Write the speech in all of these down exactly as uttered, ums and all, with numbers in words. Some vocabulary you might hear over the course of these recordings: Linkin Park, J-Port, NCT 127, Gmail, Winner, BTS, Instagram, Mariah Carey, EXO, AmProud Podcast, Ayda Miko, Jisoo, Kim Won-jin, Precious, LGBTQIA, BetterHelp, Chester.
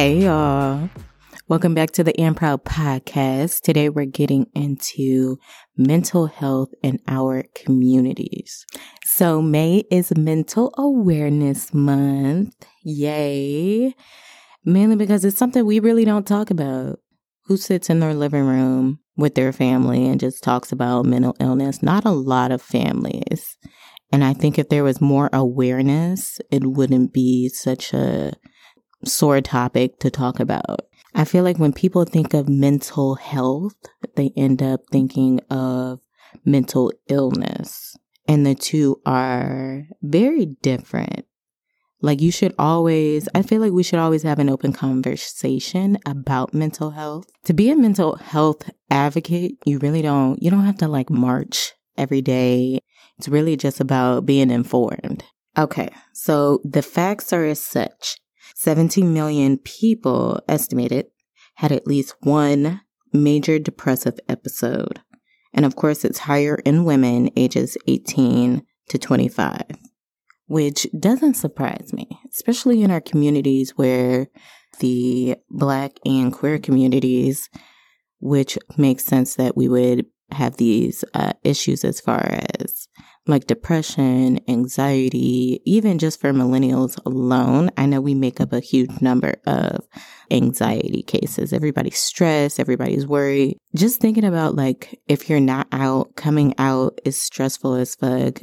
Hey y'all, welcome back to the AmProud Podcast. Today we're getting into mental health in our communities. So May is Mental Awareness Month. Yay. Mainly because it's something we really don't talk about. Who sits in their living room with their family and just talks about mental illness? Not a lot of families. And I think if there was more awareness, it wouldn't be such a sore topic to talk about. I feel like when people think of mental health, they end up thinking of mental illness. And the two are very different. Like you should always, I feel like we should always have an open conversation about mental health. To be a mental health advocate, you really don't, you don't have to like march every day. It's really just about being informed. Okay, so the facts are as such. seventeen million people estimated had at least one major depressive episode. And of course, it's higher in women ages eighteen to twenty-five, which doesn't surprise me, especially in our communities where the Black and queer communities, which makes sense that we would have these uh, issues as far as like depression, anxiety, even just for millennials alone. I know we make up a huge number of anxiety cases. Everybody's stressed, everybody's worried. Just thinking about like if you're not out, coming out is stressful as fuck.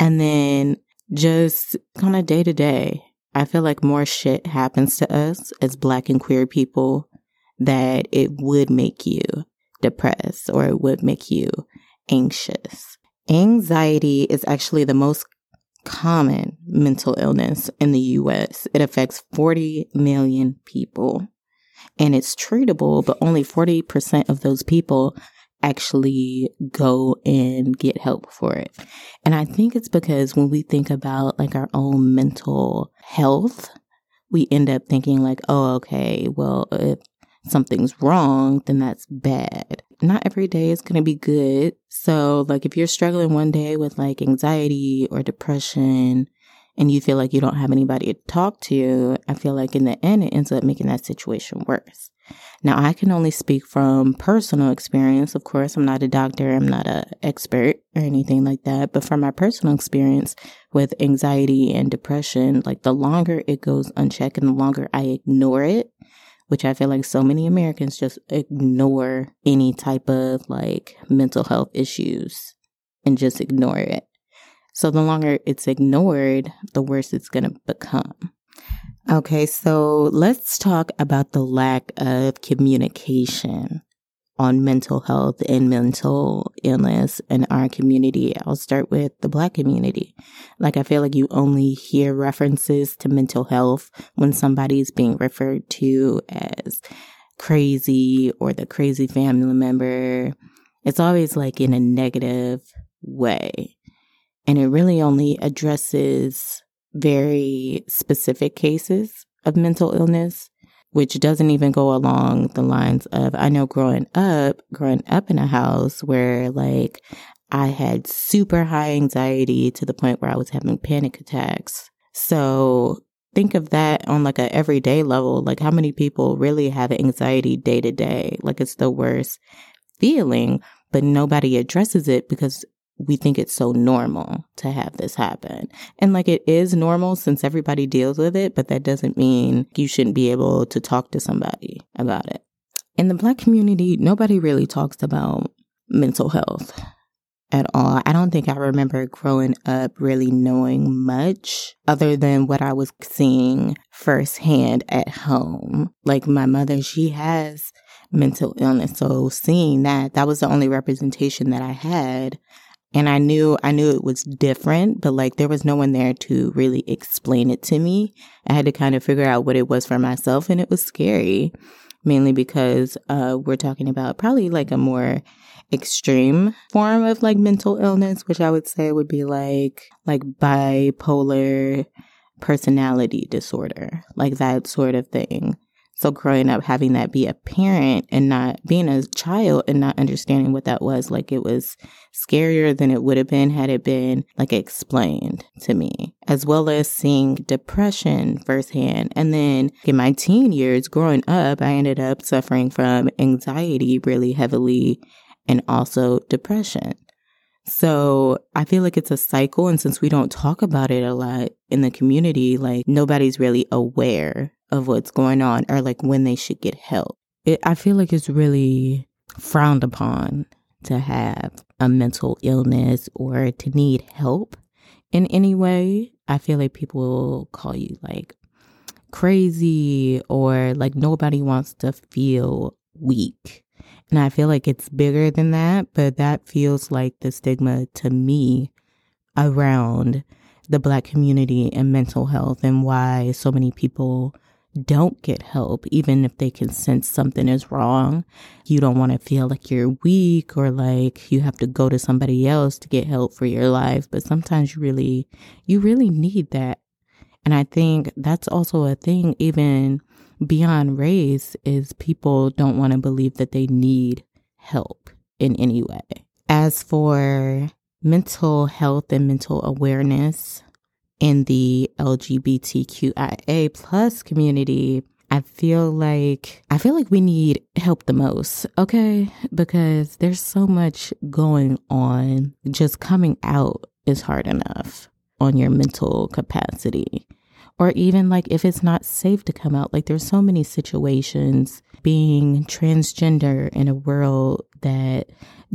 And then just kind of day to day, I feel like more shit happens to us as Black and queer people that it would make you depressed or it would make you anxious. Anxiety is actually the most common mental illness in the U S. It affects forty million people and it's treatable, but only forty percent of those people actually go and get help for it. And I think it's because when we think about like our own mental health, we end up thinking like, oh, okay, well, if something's wrong, then that's bad. Not every day is going to be good. So like if you're struggling one day with like anxiety or depression and you feel like you don't have anybody to talk to, I feel like in the end, it ends up making that situation worse. Now, I can only speak from personal experience. Of course, I'm not a doctor. I'm not an expert or anything like that. But from my personal experience with anxiety and depression, like the longer it goes unchecked and the longer I ignore it, which I feel like so many Americans just ignore any type of like mental health issues and just ignore it. So the longer it's ignored, the worse it's going to become. Okay, so let's talk about the lack of communication on mental health and mental illness in our community. I'll start with the Black community. Like, I feel like you only hear references to mental health when somebody's being referred to as crazy or the crazy family member. It's always like in a negative way. And it really only addresses very specific cases of mental illness, which doesn't even go along the lines of, I know growing up, growing up in a house where like I had super high anxiety to the point where I was having panic attacks. So think of that on like a everyday level, like how many people really have anxiety day to day? Like it's the worst feeling, but nobody addresses it because we think it's so normal to have this happen. And like it is normal since everybody deals with it, but that doesn't mean you shouldn't be able to talk to somebody about it. In the Black community, nobody really talks about mental health at all. I don't think I remember growing up really knowing much other than what I was seeing firsthand at home. Like my mother, she has mental illness. So seeing that, that was the only representation that I had. And I knew I knew it was different, but like there was no one there to really explain it to me. I had to kind of figure out what it was for myself. And it was scary, mainly because uh, we're talking about probably like a more extreme form of like mental illness, which I would say would be like like bipolar personality disorder, like that sort of thing. So growing up, having that be a parent and not being a child and not understanding what that was, like it was scarier than it would have been had it been like explained to me, as well as seeing depression firsthand. And then in my teen years growing up, I ended up suffering from anxiety really heavily and also depression. So I feel like it's a cycle. And since we don't talk about it a lot in the community, like nobody's really aware of what's going on or like when they should get help. It, I feel like it's really frowned upon to have a mental illness or to need help in any way. I feel like people will call you like crazy or like nobody wants to feel weak. And I feel like it's bigger than that, but that feels like the stigma to me around the Black community and mental health and why so many people don't get help, even if they can sense something is wrong. You don't want to feel like you're weak or like you have to go to somebody else to get help for your life. But sometimes you really, you really need that. And I think that's also a thing, even beyond race, is people don't want to believe that they need help in any way. As for mental health and mental awareness in the L G B T Q I A plus community, I feel like I feel like we need help the most, okay? Because there's so much going on. Just coming out is hard enough on your mental capacity. Or even like if it's not safe to come out, like there's so many situations being transgender in a world that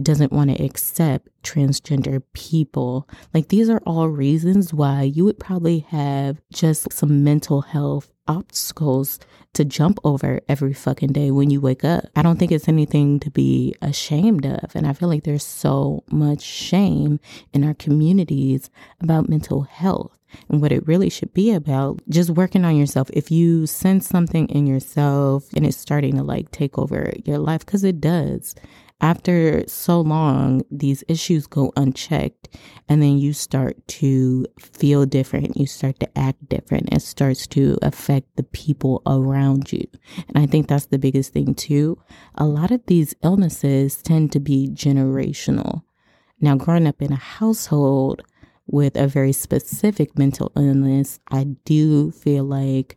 doesn't want to accept transgender people. Like these are all reasons why you would probably have just some mental health obstacles to jump over every fucking day when you wake up. I don't think it's anything to be ashamed of. And I feel like there's so much shame in our communities about mental health. And what it really should be about, just working on yourself. If you sense something in yourself and it's starting to like take over your life, because it does. After so long, these issues go unchecked and then you start to feel different. You start to act different. It starts to affect the people around you. And I think that's the biggest thing too. A lot of these illnesses tend to be generational. Now, growing up in a household with a very specific mental illness, I do feel like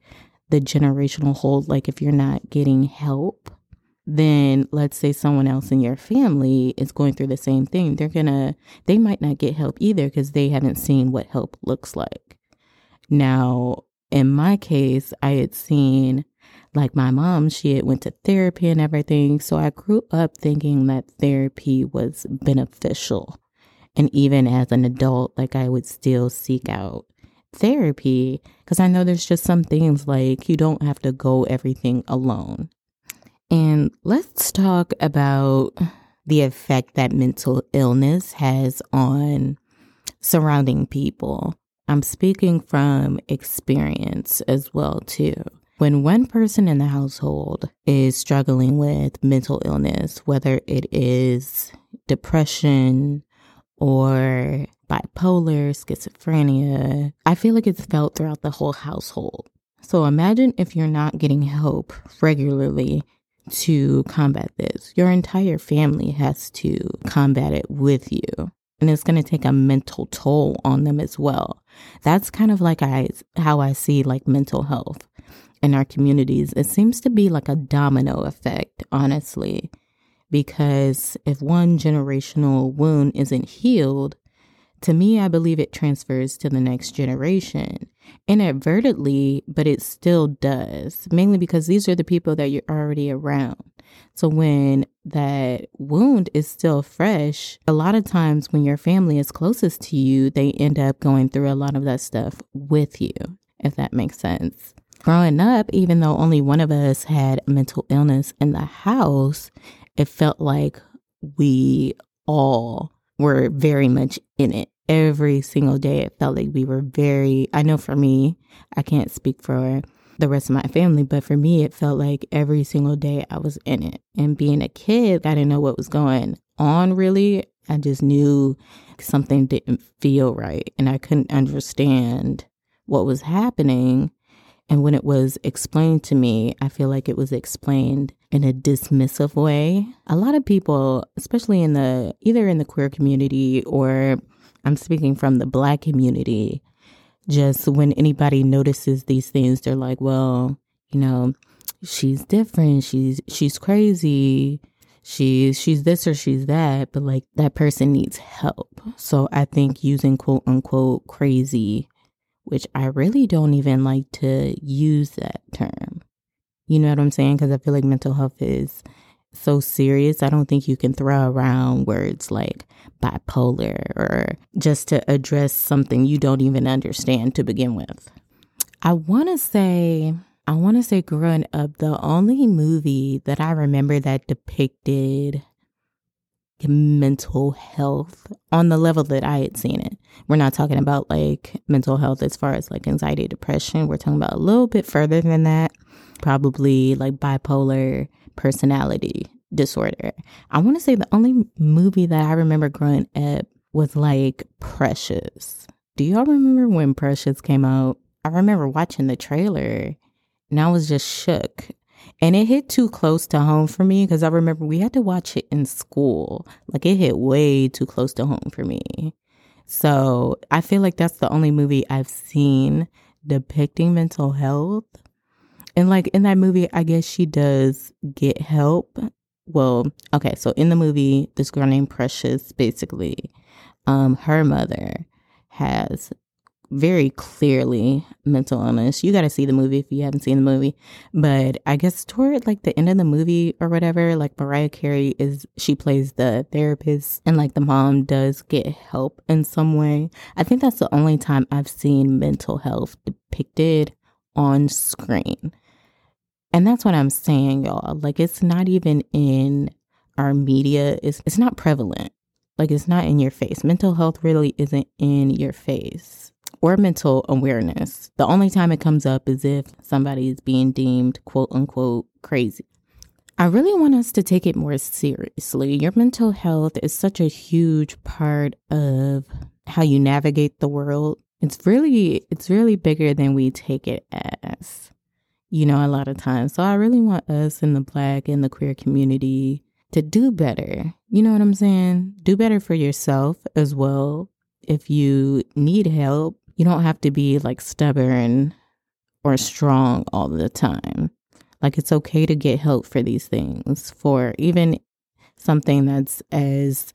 the generational hold, like if you're not getting help, then let's say someone else in your family is going through the same thing. They're gonna, they might not get help either because they haven't seen what help looks like. Now, in my case, I had seen like my mom, she had went to therapy and everything. So I grew up thinking that therapy was beneficial. And even as an adult, like I would still seek out therapy because I know there's just some things like you don't have to go everything alone. And let's talk about the effect that mental illness has on surrounding people. I'm speaking from experience as well, too. When one person in the household is struggling with mental illness, whether it is depression or bipolar, schizophrenia, I feel like it's felt throughout the whole household. So imagine if you're not getting help regularly to combat this. Your entire family has to combat it with you. And it's going to take a mental toll on them as well. That's kind of like I, how I see like mental health in our communities. It seems to be like a domino effect, honestly. Because if one generational wound isn't healed, to me, I believe it transfers to the next generation inadvertently, but it still does, mainly because these are the people that you're already around. So when that wound is still fresh, a lot of times when your family is closest to you, they end up going through a lot of that stuff with you, if that makes sense. Growing up, even though only one of us had mental illness in the house, it felt like we all were very much in it. Every single day, it felt like we were very, I know for me, I can't speak for the rest of my family, but for me, it felt like every single day I was in it. And being a kid, I didn't know what was going on, really. I just knew something didn't feel right, and I couldn't understand what was happening. And when it was explained to me, I feel like it was explained in a dismissive way. A lot of people, especially in the either in the queer community, or I'm speaking from the Black community, just when anybody notices these things, they're like, well, you know, she's different. She's she's crazy. She's she's this or she's that. But like, that person needs help. So I think using quote unquote crazy, which I really don't even like to use that term. You know what I'm saying? Because I feel like mental health is so serious. I don't think you can throw around words like bipolar or just to address something you don't even understand to begin with. I want to say, I want to say growing up, the only movie that I remember that depicted mental health on the level that I had seen it. We're not talking about like mental health as far as like anxiety, depression. We're talking about a little bit further than that, probably like bipolar personality disorder. I want to say the only movie that I remember growing up was like Precious. Do y'all remember when Precious came out? I remember watching the trailer and I was just shook. And it hit too close to home for me because I remember we had to watch it in school. Like, it hit way too close to home for me. So I feel like that's the only movie I've seen depicting mental health. And like in that movie, I guess she does get help. Well, okay, so in the movie, this girl named Precious, basically, um, her mother has very clearly mental illness. You got to see the movie if you haven't seen the movie. But I guess toward like the end of the movie or whatever, like Mariah Carey is, she plays the therapist, and like the mom does get help in some way. I think that's the only time I've seen mental health depicted on screen. And that's what I'm saying, y'all. Like, it's not even in our media. It's, it's not prevalent. Like, it's not in your face. Mental health really isn't in your face. Or mental awareness. The only time it comes up is if somebody is being deemed quote unquote crazy. I really want us to take it more seriously. Your mental health is such a huge part of how you navigate the world. It's really, it's really bigger than we take it as, you know, a lot of times. So I really want us in the Black and the queer community to do better. You know what I'm saying? Do better for yourself as well. If you need help, you don't have to be like stubborn or strong all the time. Like, it's okay to get help for these things, for even something that's as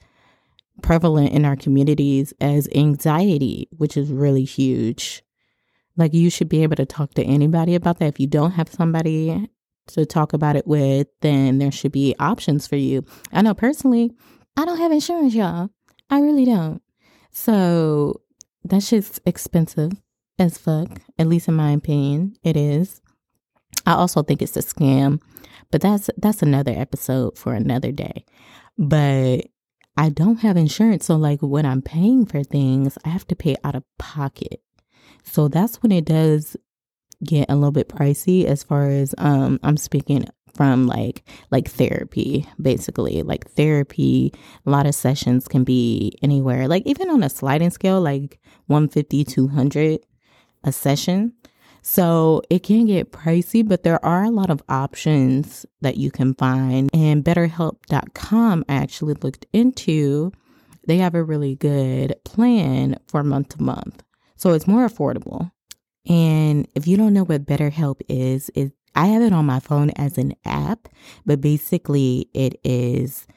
prevalent in our communities as anxiety, which is really huge. Like, you should be able to talk to anybody about that. If you don't have somebody to talk about it with, then there should be options for you. I know personally, I don't have insurance, y'all. I really don't. So that shit's expensive as fuck, at least in my opinion. It is. I also think it's a scam, but that's that's another episode for another day. But I don't have insurance, so like when I'm paying for things, I have to pay out of pocket. So that's when it does get a little bit pricey as far as um I'm speaking from like like therapy, basically. Like therapy, a lot of sessions can be anywhere, like even on a sliding scale, like one fifty, two hundred a session. So it can get pricey, but there are a lot of options that you can find. And better help dot com, I actually looked into, they have a really good plan for month to month. So it's more affordable. And if you don't know what BetterHelp is, it's I have it on my phone as an app, but basically it is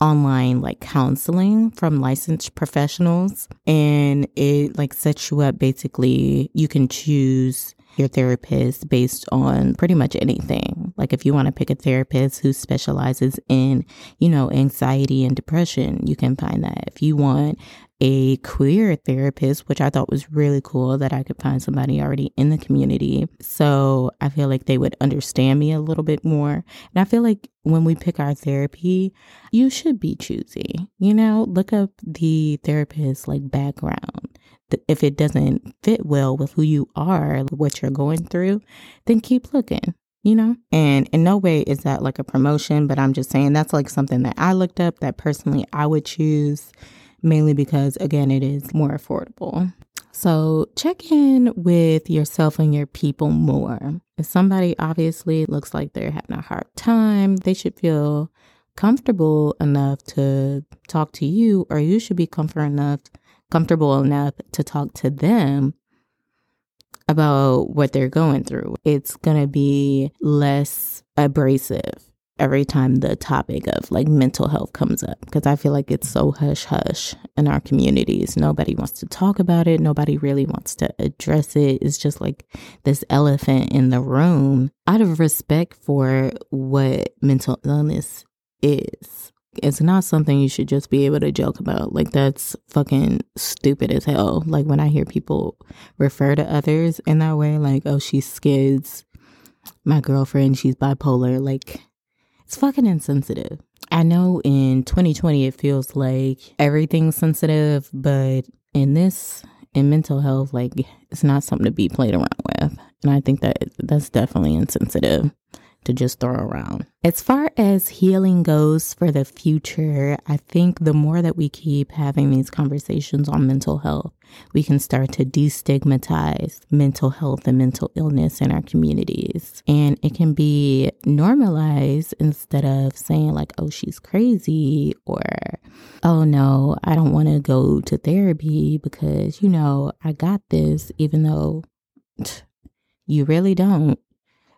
online like counseling from licensed professionals, and it like sets you up. Basically, you can choose your therapist based on pretty much anything. Like if you want to pick a therapist who specializes in, you know, anxiety and depression, you can find that. If you want a queer therapist, which I thought was really cool that I could find somebody already in the community. So I feel like they would understand me a little bit more. And I feel like when we pick our therapy, you should be choosy. You know, look up the therapist's like background. If it doesn't fit well with who you are, what you're going through, then keep looking, you know? And in no way is that like a promotion, but I'm just saying that's like something that I looked up that personally I would choose, mainly because, again, it is more affordable. So check in with yourself and your people more. If somebody obviously looks like they're having a hard time, they should feel comfortable enough to talk to you, or you should be comfort enough, comfortable enough to talk to them about what they're going through. It's going to be less abrasive every time the topic of like mental health comes up, because I feel like it's so hush hush in our communities. Nobody wants to talk about it. Nobody really wants to address it. It's just like this elephant in the room, out of respect for what mental illness is. It's not something you should just be able to joke about. Like, that's fucking stupid as hell. Like, when I hear people refer to others in that way, like, oh, she skids, my girlfriend, she's bipolar, like, it's fucking insensitive. I know in twenty twenty, it feels like everything's sensitive, but in this, in mental health, like, it's not something to be played around with. And I think that that's definitely insensitive to just throw around. As far as healing goes for the future, I think the more that we keep having these conversations on mental health, we can start to destigmatize mental health and mental illness in our communities. And it can be normalized instead of saying like, oh, she's crazy, or, oh no, I don't want to go to therapy because, you know, I got this, even though tch, you really don't.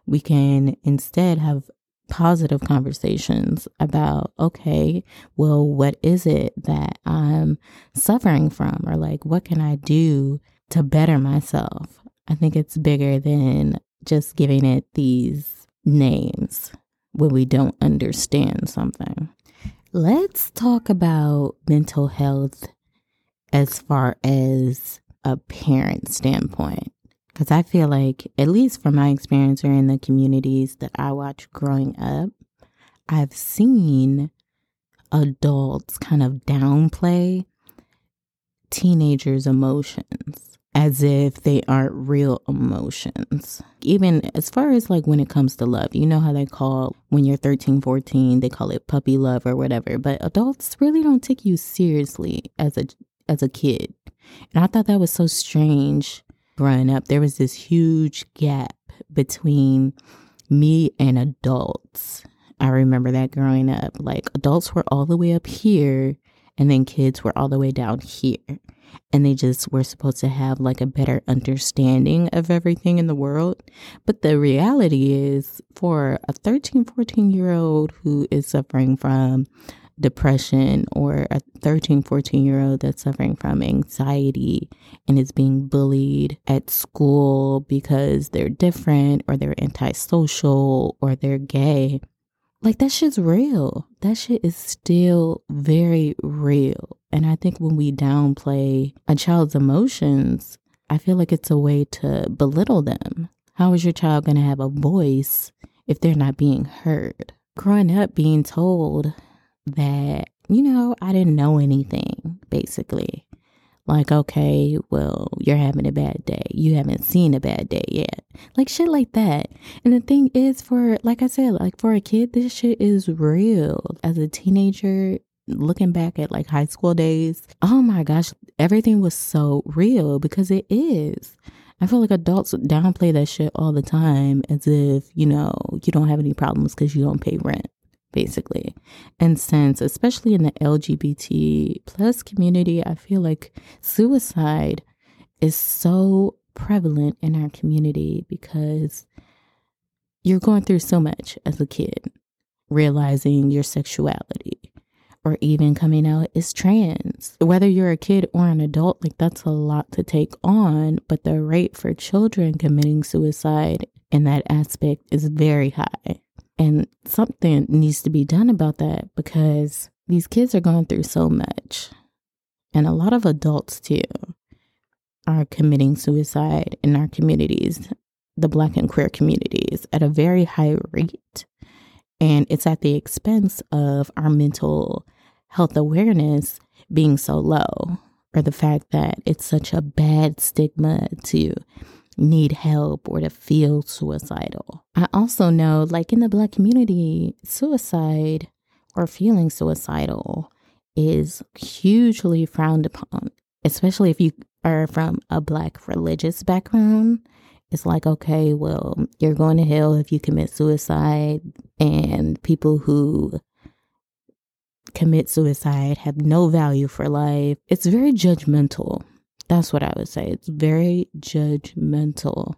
We can instead have positive conversations about, okay, well, what is it that I'm suffering from? Or like, what can I do to better myself? I think it's bigger than just giving it these names when we don't understand something. Let's talk about mental health as far as a parent standpoint. Because I feel like, at least from my experience or in the communities that I watch growing up, I've seen adults kind of downplay teenagers' emotions as if they aren't real emotions. Even as far as like when it comes to love, you know how they call when you're thirteen, fourteen, they call it puppy love or whatever. But adults really don't take you seriously as a as a kid. And I thought that was so strange. Growing up, there was this huge gap between me and adults. I remember that growing up, like adults were all the way up here and then kids were all the way down here. And they just were supposed to have like a better understanding of everything in the world. But the reality is, for a thirteen, fourteen year old who is suffering from depression, or a thirteen, fourteen year old that's suffering from anxiety and is being bullied at school because they're different or they're antisocial or they're gay, like that shit's real. That shit is still very real. And I think when we downplay a child's emotions, I feel like it's a way to belittle them. How is your child going to have a voice if they're not being heard? Growing up being told that, you know, I didn't know anything, basically. Like, okay, well, you're having a bad day. You haven't seen a bad day yet. Like shit like that. And the thing is, for, like I said, like for a kid, this shit is real. As a teenager, looking back at like high school days, oh my gosh, everything was so real, because it is. I feel like adults downplay that shit all the time as if, you know, you don't have any problems because you don't pay rent. Basically. And since, especially in the L G B T plus community, I feel like suicide is so prevalent in our community because you're going through so much as a kid, realizing your sexuality, or even coming out as trans. Whether you're a kid or an adult, like that's a lot to take on, but the rate for children committing suicide in that aspect is very high. And something needs to be done about that, because these kids are going through so much. And a lot of adults, too, are committing suicide in our communities, the Black and queer communities, at a very high rate. And it's at the expense of our mental health awareness being so low, or the fact that it's such a bad stigma to need help or to feel suicidal. I also know, like in the Black community, suicide or feeling suicidal is hugely frowned upon, especially if you are from a Black religious background, it's like, okay, well, you're going to hell if you commit suicide, and people who commit suicide have no value for life. It's very judgmental. That's what I would say. It's very judgmental.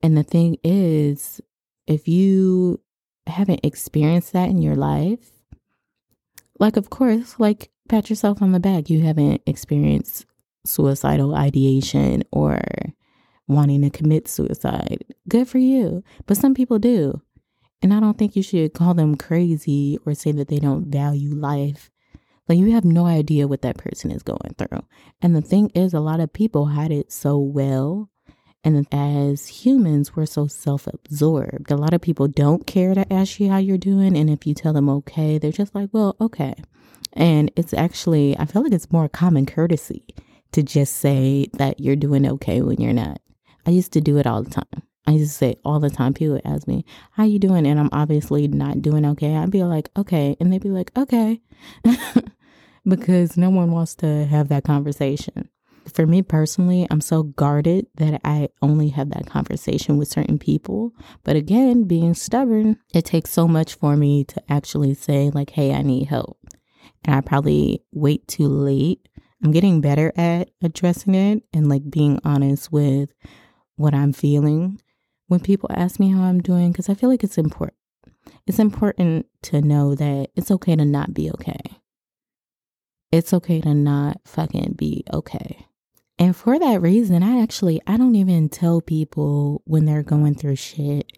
And the thing is, if you haven't experienced that in your life, like, of course, like, pat yourself on the back. You haven't experienced suicidal ideation or wanting to commit suicide. Good for you. But some people do. And I don't think you should call them crazy or say that they don't value life. Like, you have no idea what that person is going through. And the thing is, a lot of people hide it so well. And as humans, we're so self-absorbed. A lot of people don't care to ask you how you're doing. And if you tell them okay, they're just like, well, okay. And it's actually, I feel like it's more common courtesy to just say that you're doing okay when you're not. I used to do it all the time. I used to say all the time, people would ask me, how you doing? And I'm obviously not doing okay. I'd be like, okay. And they'd be like, okay. Because no one wants to have that conversation. For me personally, I'm so guarded that I only have that conversation with certain people. But again, being stubborn, it takes so much for me to actually say like, hey, I need help. And I probably wait too late. I'm getting better at addressing it and like being honest with what I'm feeling when people ask me how I'm doing, because I feel like it's important. It's important to know that it's okay to not be okay. It's okay to not fucking be okay. And for that reason, I actually, I don't even tell people when they're going through shit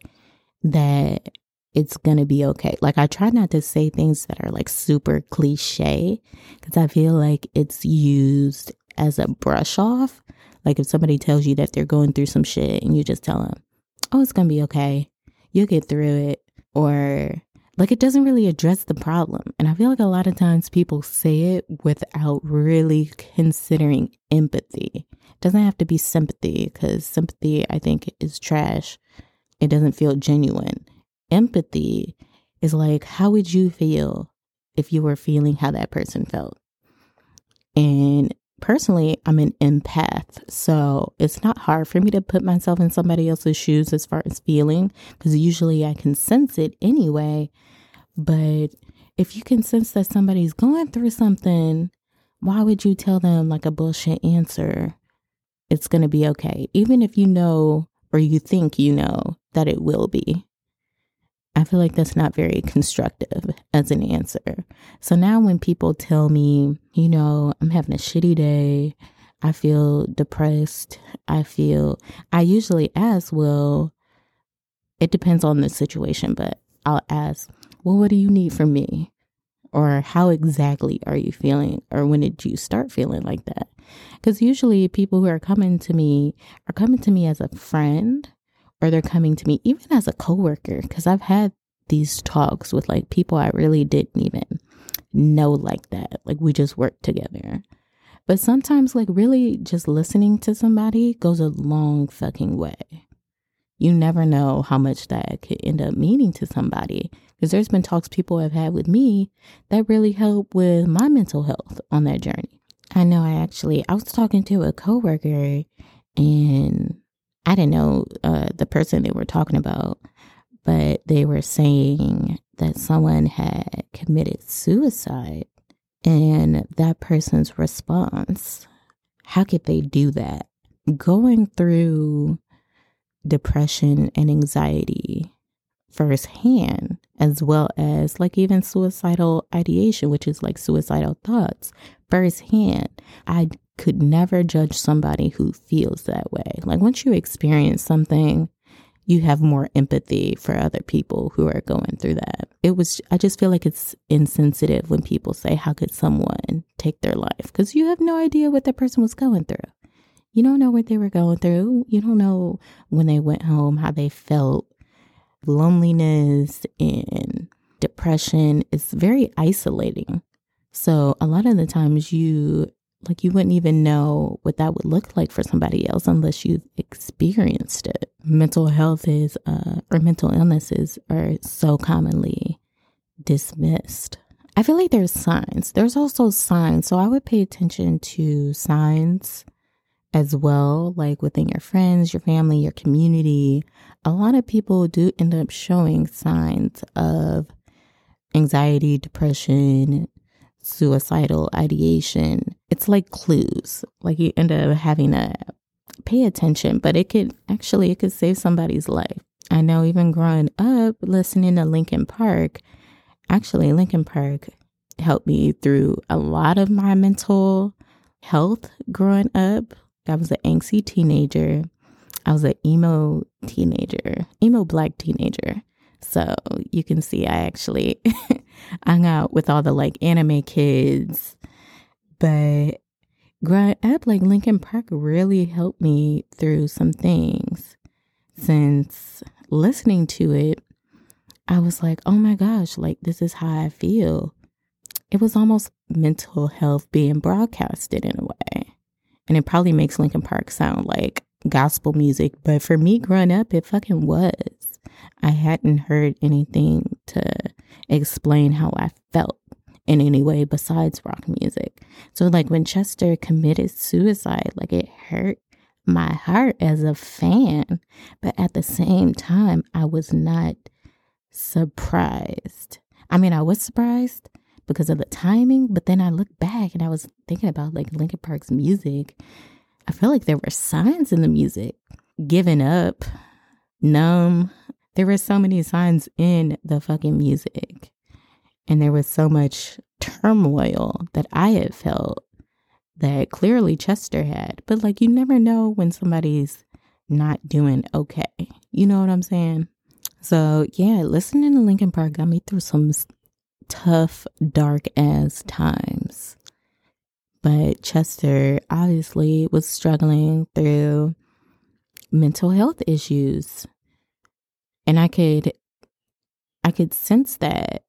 that it's going to be okay. Like, I try not to say things that are like super cliche, because I feel like it's used as a brush off. Like, if somebody tells you that they're going through some shit and you just tell them, oh, it's going to be okay, you'll get through it. Or like, it doesn't really address the problem. And I feel like a lot of times people say it without really considering empathy. It doesn't have to be sympathy, because sympathy, I think, is trash. It doesn't feel genuine. Empathy is like, how would you feel if you were feeling how that person felt? And personally, I'm an empath, so it's not hard for me to put myself in somebody else's shoes as far as feeling, because usually I can sense it anyway. But if you can sense that somebody's going through something, why would you tell them like a bullshit answer? It's going to be okay, even if you know, or you think you know, that it will be. I feel like that's not very constructive as an answer. So now when people tell me, you know, I'm having a shitty day, I feel depressed, I feel, I usually ask, well, it depends on the situation, but I'll ask, well, what do you need from me? Or how exactly are you feeling? Or when did you start feeling like that? Because usually people who are coming to me are coming to me as a friend, or they're coming to me even as a coworker, because I've had these talks with like people I really didn't even know like that. Like, we just worked together. But sometimes like really just listening to somebody goes a long fucking way. You never know how much that could end up meaning to somebody, because there's been talks people have had with me that really helped with my mental health on that journey. I know I actually, I was talking to a coworker, and I didn't know uh, the person they were talking about, but they were saying that someone had committed suicide, and that person's response, how could they do that? Going through depression and anxiety firsthand, as well as like even suicidal ideation, which is like suicidal thoughts firsthand, I could never judge somebody who feels that way. Like, once you experience something, you have more empathy for other people who are going through that. It was, I just feel like it's insensitive when people say, how could someone take their life? Because you have no idea what that person was going through. You don't know what they were going through. You don't know when they went home, how they felt. Loneliness and depression is very isolating. So a lot of the times you Like you wouldn't even know what that would look like for somebody else unless you've experienced it. Mental health is, uh, or mental illnesses are so commonly dismissed. I feel like there's signs. There's also signs. So I would pay attention to signs as well, like within your friends, your family, your community, a lot of people do end up showing signs of anxiety, depression, suicidal ideation. It's like clues, like you end up having to pay attention, but it could actually, it could save somebody's life. I know even growing up, listening to Linkin Park, actually Linkin Park helped me through a lot of my mental health growing up. I was an angsty teenager. I was an emo teenager, emo black teenager. So you can see I actually hung out with all the like anime kids. But growing up, like Linkin Park really helped me through some things. Since listening to it, I was like, oh my gosh, like this is how I feel. It was almost mental health being broadcasted in a way. And it probably makes Linkin Park sound like gospel music. But for me growing up, it fucking was. I hadn't heard anything to explain how I felt in any way besides rock music. So like when Chester committed suicide, like it hurt my heart as a fan. But at the same time, I was not surprised. I mean, I was surprised because of the timing. But then I looked back and I was thinking about like Linkin Park's music. I feel like there were signs in the music. Giving up, numb. There were so many signs in the fucking music. And there was so much turmoil that I had felt that clearly Chester had. But like, you never know when somebody's not doing okay. You know what I'm saying? So yeah, listening to Linkin Park got me through some tough, dark ass times. But Chester obviously was struggling through mental health issues. And I could, I could sense that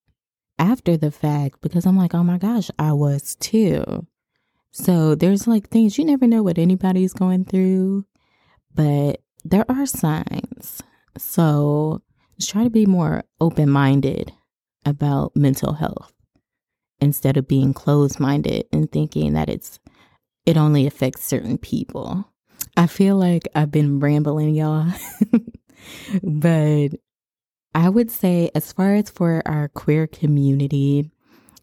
after the fact, because I'm like, oh my gosh, I was too. So there's like things, you never know what anybody's going through, but there are signs. So just try to be more open-minded about mental health instead of being closed-minded and thinking that it's it only affects certain people. I feel like I've been rambling, y'all. But I would say as far as for our queer community,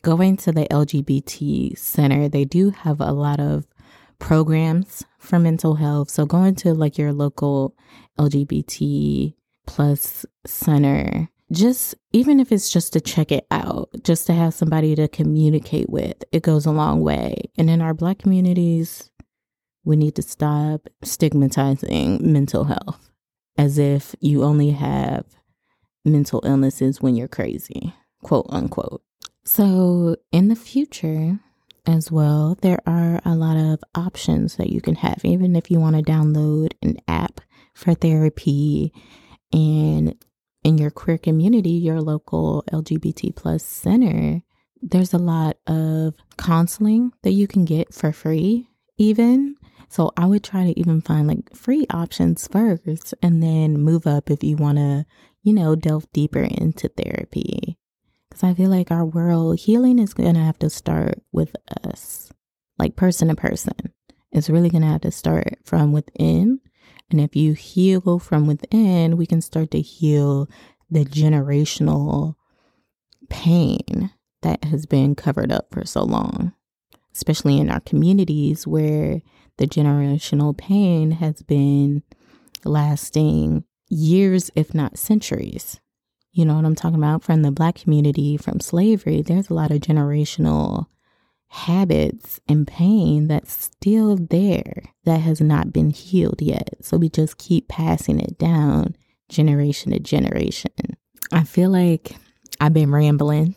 going to the L G B T center, they do have a lot of programs for mental health. So going to like your local L G B T plus center, just even if it's just to check it out, just to have somebody to communicate with, it goes a long way. And in our Black communities, we need to stop stigmatizing mental health as if you only have mental illnesses when you're crazy, quote unquote. So in the future as well, there are a lot of options that you can have, even if you want to download an app for therapy. And in your queer community, your local L G B T plus center, there's a lot of counseling that you can get for free even. So I would try to even find like free options first and then move up if you want to, you know, delve deeper into therapy. Because I feel like our world healing is going to have to start with us, like person to person. It's really going to have to start from within. And if you heal from within, we can start to heal the generational pain that has been covered up for so long, especially in our communities where the generational pain has been lasting years, if not centuries. You know what I'm talking about? From the Black community, from slavery, there's a lot of generational habits and pain that's still there that has not been healed yet. So we just keep passing it down generation to generation. I feel like I've been rambling.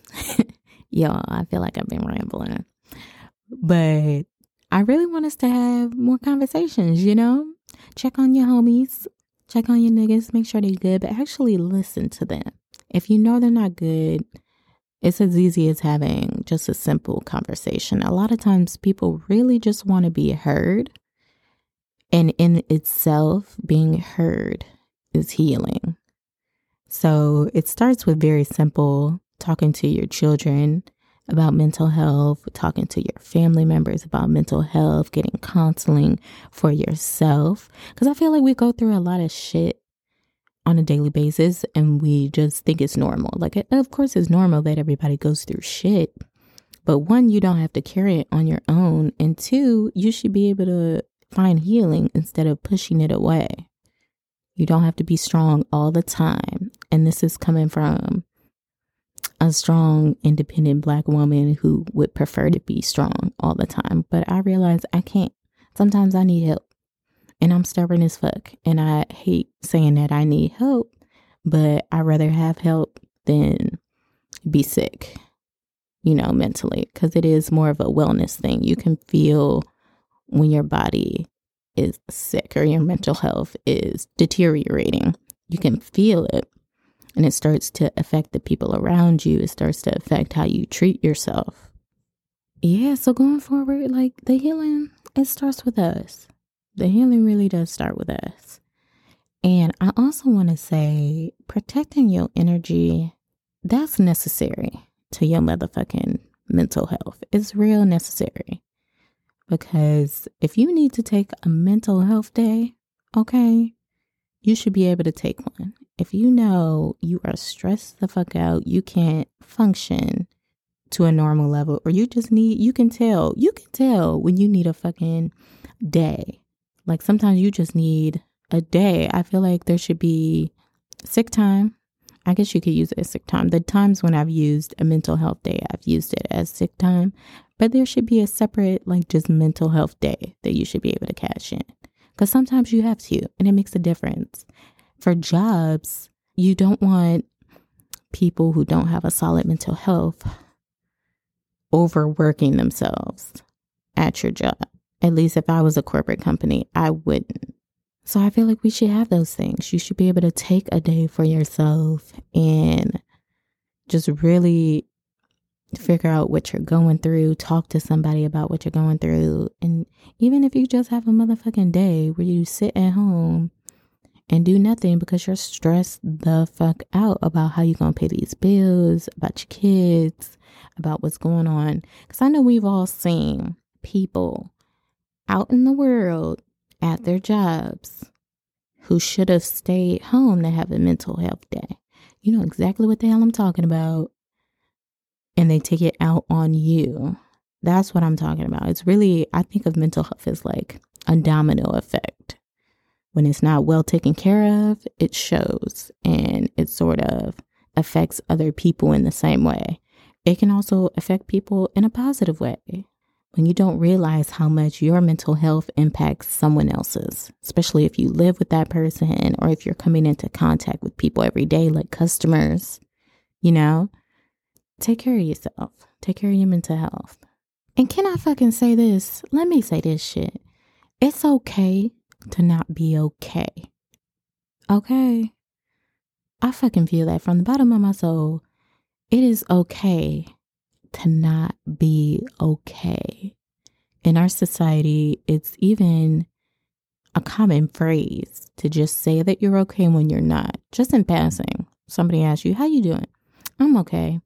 Y'all, I feel like I've been rambling. But I really want us to have more conversations, you know? Check on your homies. Check on your niggas. Make sure they're good. But actually listen to them. If you know they're not good, it's as easy as having just a simple conversation. A lot of times people really just want to be heard. And in itself, being heard is healing. So it starts with very simple, talking to your children, about mental health, talking to your family members about mental health, getting counseling for yourself. Because I feel like we go through a lot of shit on a daily basis and we just think it's normal. Like, it, of course, it's normal that everybody goes through shit. But one, you don't have to carry it on your own. And two, you should be able to find healing instead of pushing it away. You don't have to be strong all the time. And this is coming from a strong, independent Black woman who would prefer to be strong all the time. But I realize I can't. Sometimes I need help. And I'm stubborn as fuck. And I hate saying that I need help. But I'd rather have help than be sick, you know, mentally. Because it is more of a wellness thing. You can feel when your body is sick or your mental health is deteriorating. You can feel it. And it starts to affect the people around you. It starts to affect how you treat yourself. Yeah, so going forward, like, the healing, it starts with us. The healing really does start with us. And I also want to say, protecting your energy, that's necessary to your motherfucking mental health. It's real necessary. Because if you need to take a mental health day, okay, you should be able to take one. If you know you are stressed the fuck out, you can't function to a normal level, or you just need, you can tell, you can tell when you need a fucking day. Like, sometimes you just need a day. I feel like there should be sick time. I guess you could use it as sick time. The times when I've used a mental health day, I've used it as sick time. But there should be a separate, like, just mental health day that you should be able to cash in. Because sometimes you have to, and it makes a difference. For jobs, you don't want people who don't have a solid mental health overworking themselves at your job. At least if I was a corporate company, I wouldn't. So I feel like we should have those things. You should be able to take a day for yourself and just really figure out what you're going through, talk to somebody about what you're going through. And even if you just have a motherfucking day where you sit at home and do nothing because you're stressed the fuck out about how you're going to pay these bills, about your kids, about what's going on. Because I know we've all seen people out in the world at their jobs who should have stayed home to have a mental health day. You know exactly what the hell I'm talking about. And they take it out on you. That's what I'm talking about. It's really, I think of mental health as like a domino effect. When it's not well taken care of, it shows, and it sort of affects other people in the same way. It can also affect people in a positive way when you don't realize how much your mental health impacts someone else's, especially if you live with that person or if you're coming into contact with people every day, like customers. You know, take care of yourself. Take care of your mental health. And can I fucking say this? Let me say this shit. It's okay to not be okay. Okay? I fucking feel that from the bottom of my soul. It is okay to not be okay. In our society, it's even a common phrase to just say that you're okay when you're not. Just in passing, somebody asks you, how you doing? I'm okay.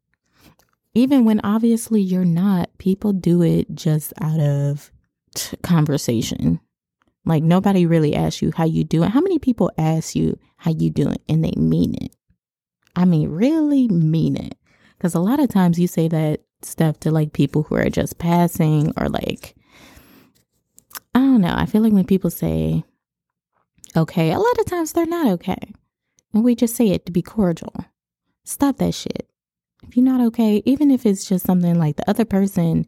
Even when obviously you're not, people do it just out of t- conversation. Like, nobody really asks you how you doing. How many people ask you how you doing and they mean it? I mean, really mean it. Because a lot of times you say that stuff to, like, people who are just passing, or, like, I don't know. I feel like when people say okay, a lot of times they're not okay. And we just say it to be cordial. Stop that shit. If you're not okay, even if it's just something like the other person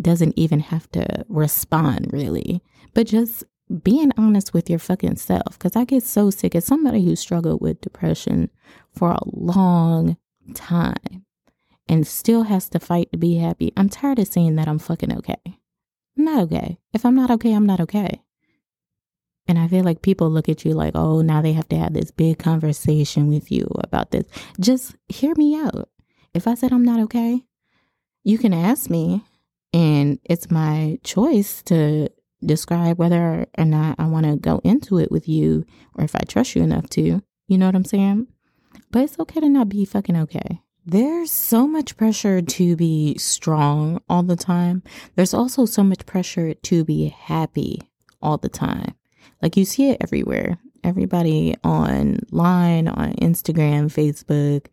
doesn't even have to respond, really, but just being honest with your fucking self. Because I get so sick as somebody who struggled with depression for a long time and still has to fight to be happy. I'm tired of saying that I'm fucking okay. I'm not okay. If I'm not okay, I'm not okay. And I feel like people look at you like, oh, now they have to have this big conversation with you about this. Just hear me out. If I said I'm not okay, you can ask me, and it's my choice to describe whether or not I want to go into it with you, or if I trust you enough to. You know what I'm saying? But it's okay to not be fucking okay. There's so much pressure to be strong all the time. There's also so much pressure to be happy all the time. Like, you see it everywhere. Everybody online, on Instagram, Facebook,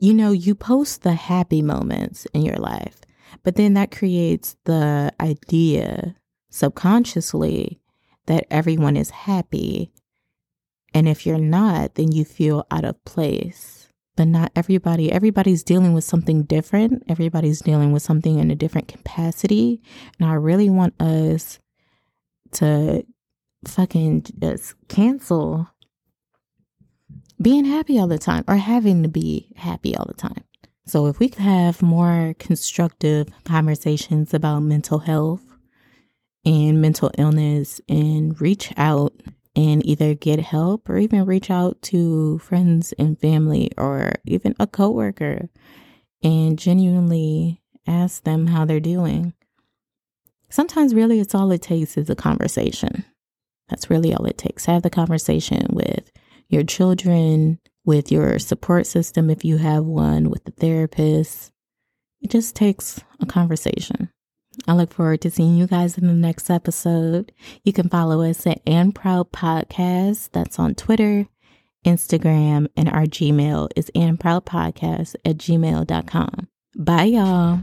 you know, you post the happy moments in your life, but then that creates the idea subconsciously that everyone is happy. And if you're not, then you feel out of place. But not everybody, everybody's dealing with something different. Everybody's dealing with something in a different capacity. And I really want us to fucking just cancel being happy all the time or having to be happy all the time. So if we could have more constructive conversations about mental health and mental illness and reach out and either get help or even reach out to friends and family or even a coworker and genuinely ask them how they're doing. Sometimes really it's all it takes is a conversation. That's really all it takes. Have the conversation with your children, with your support system if you have one, with the therapist. It just takes a conversation. I look forward to seeing you guys in the next episode. You can follow us at AmProud Podcast. That's on Twitter, Instagram, and our Gmail is AmProudPodcast at gmail dot com. Bye, y'all.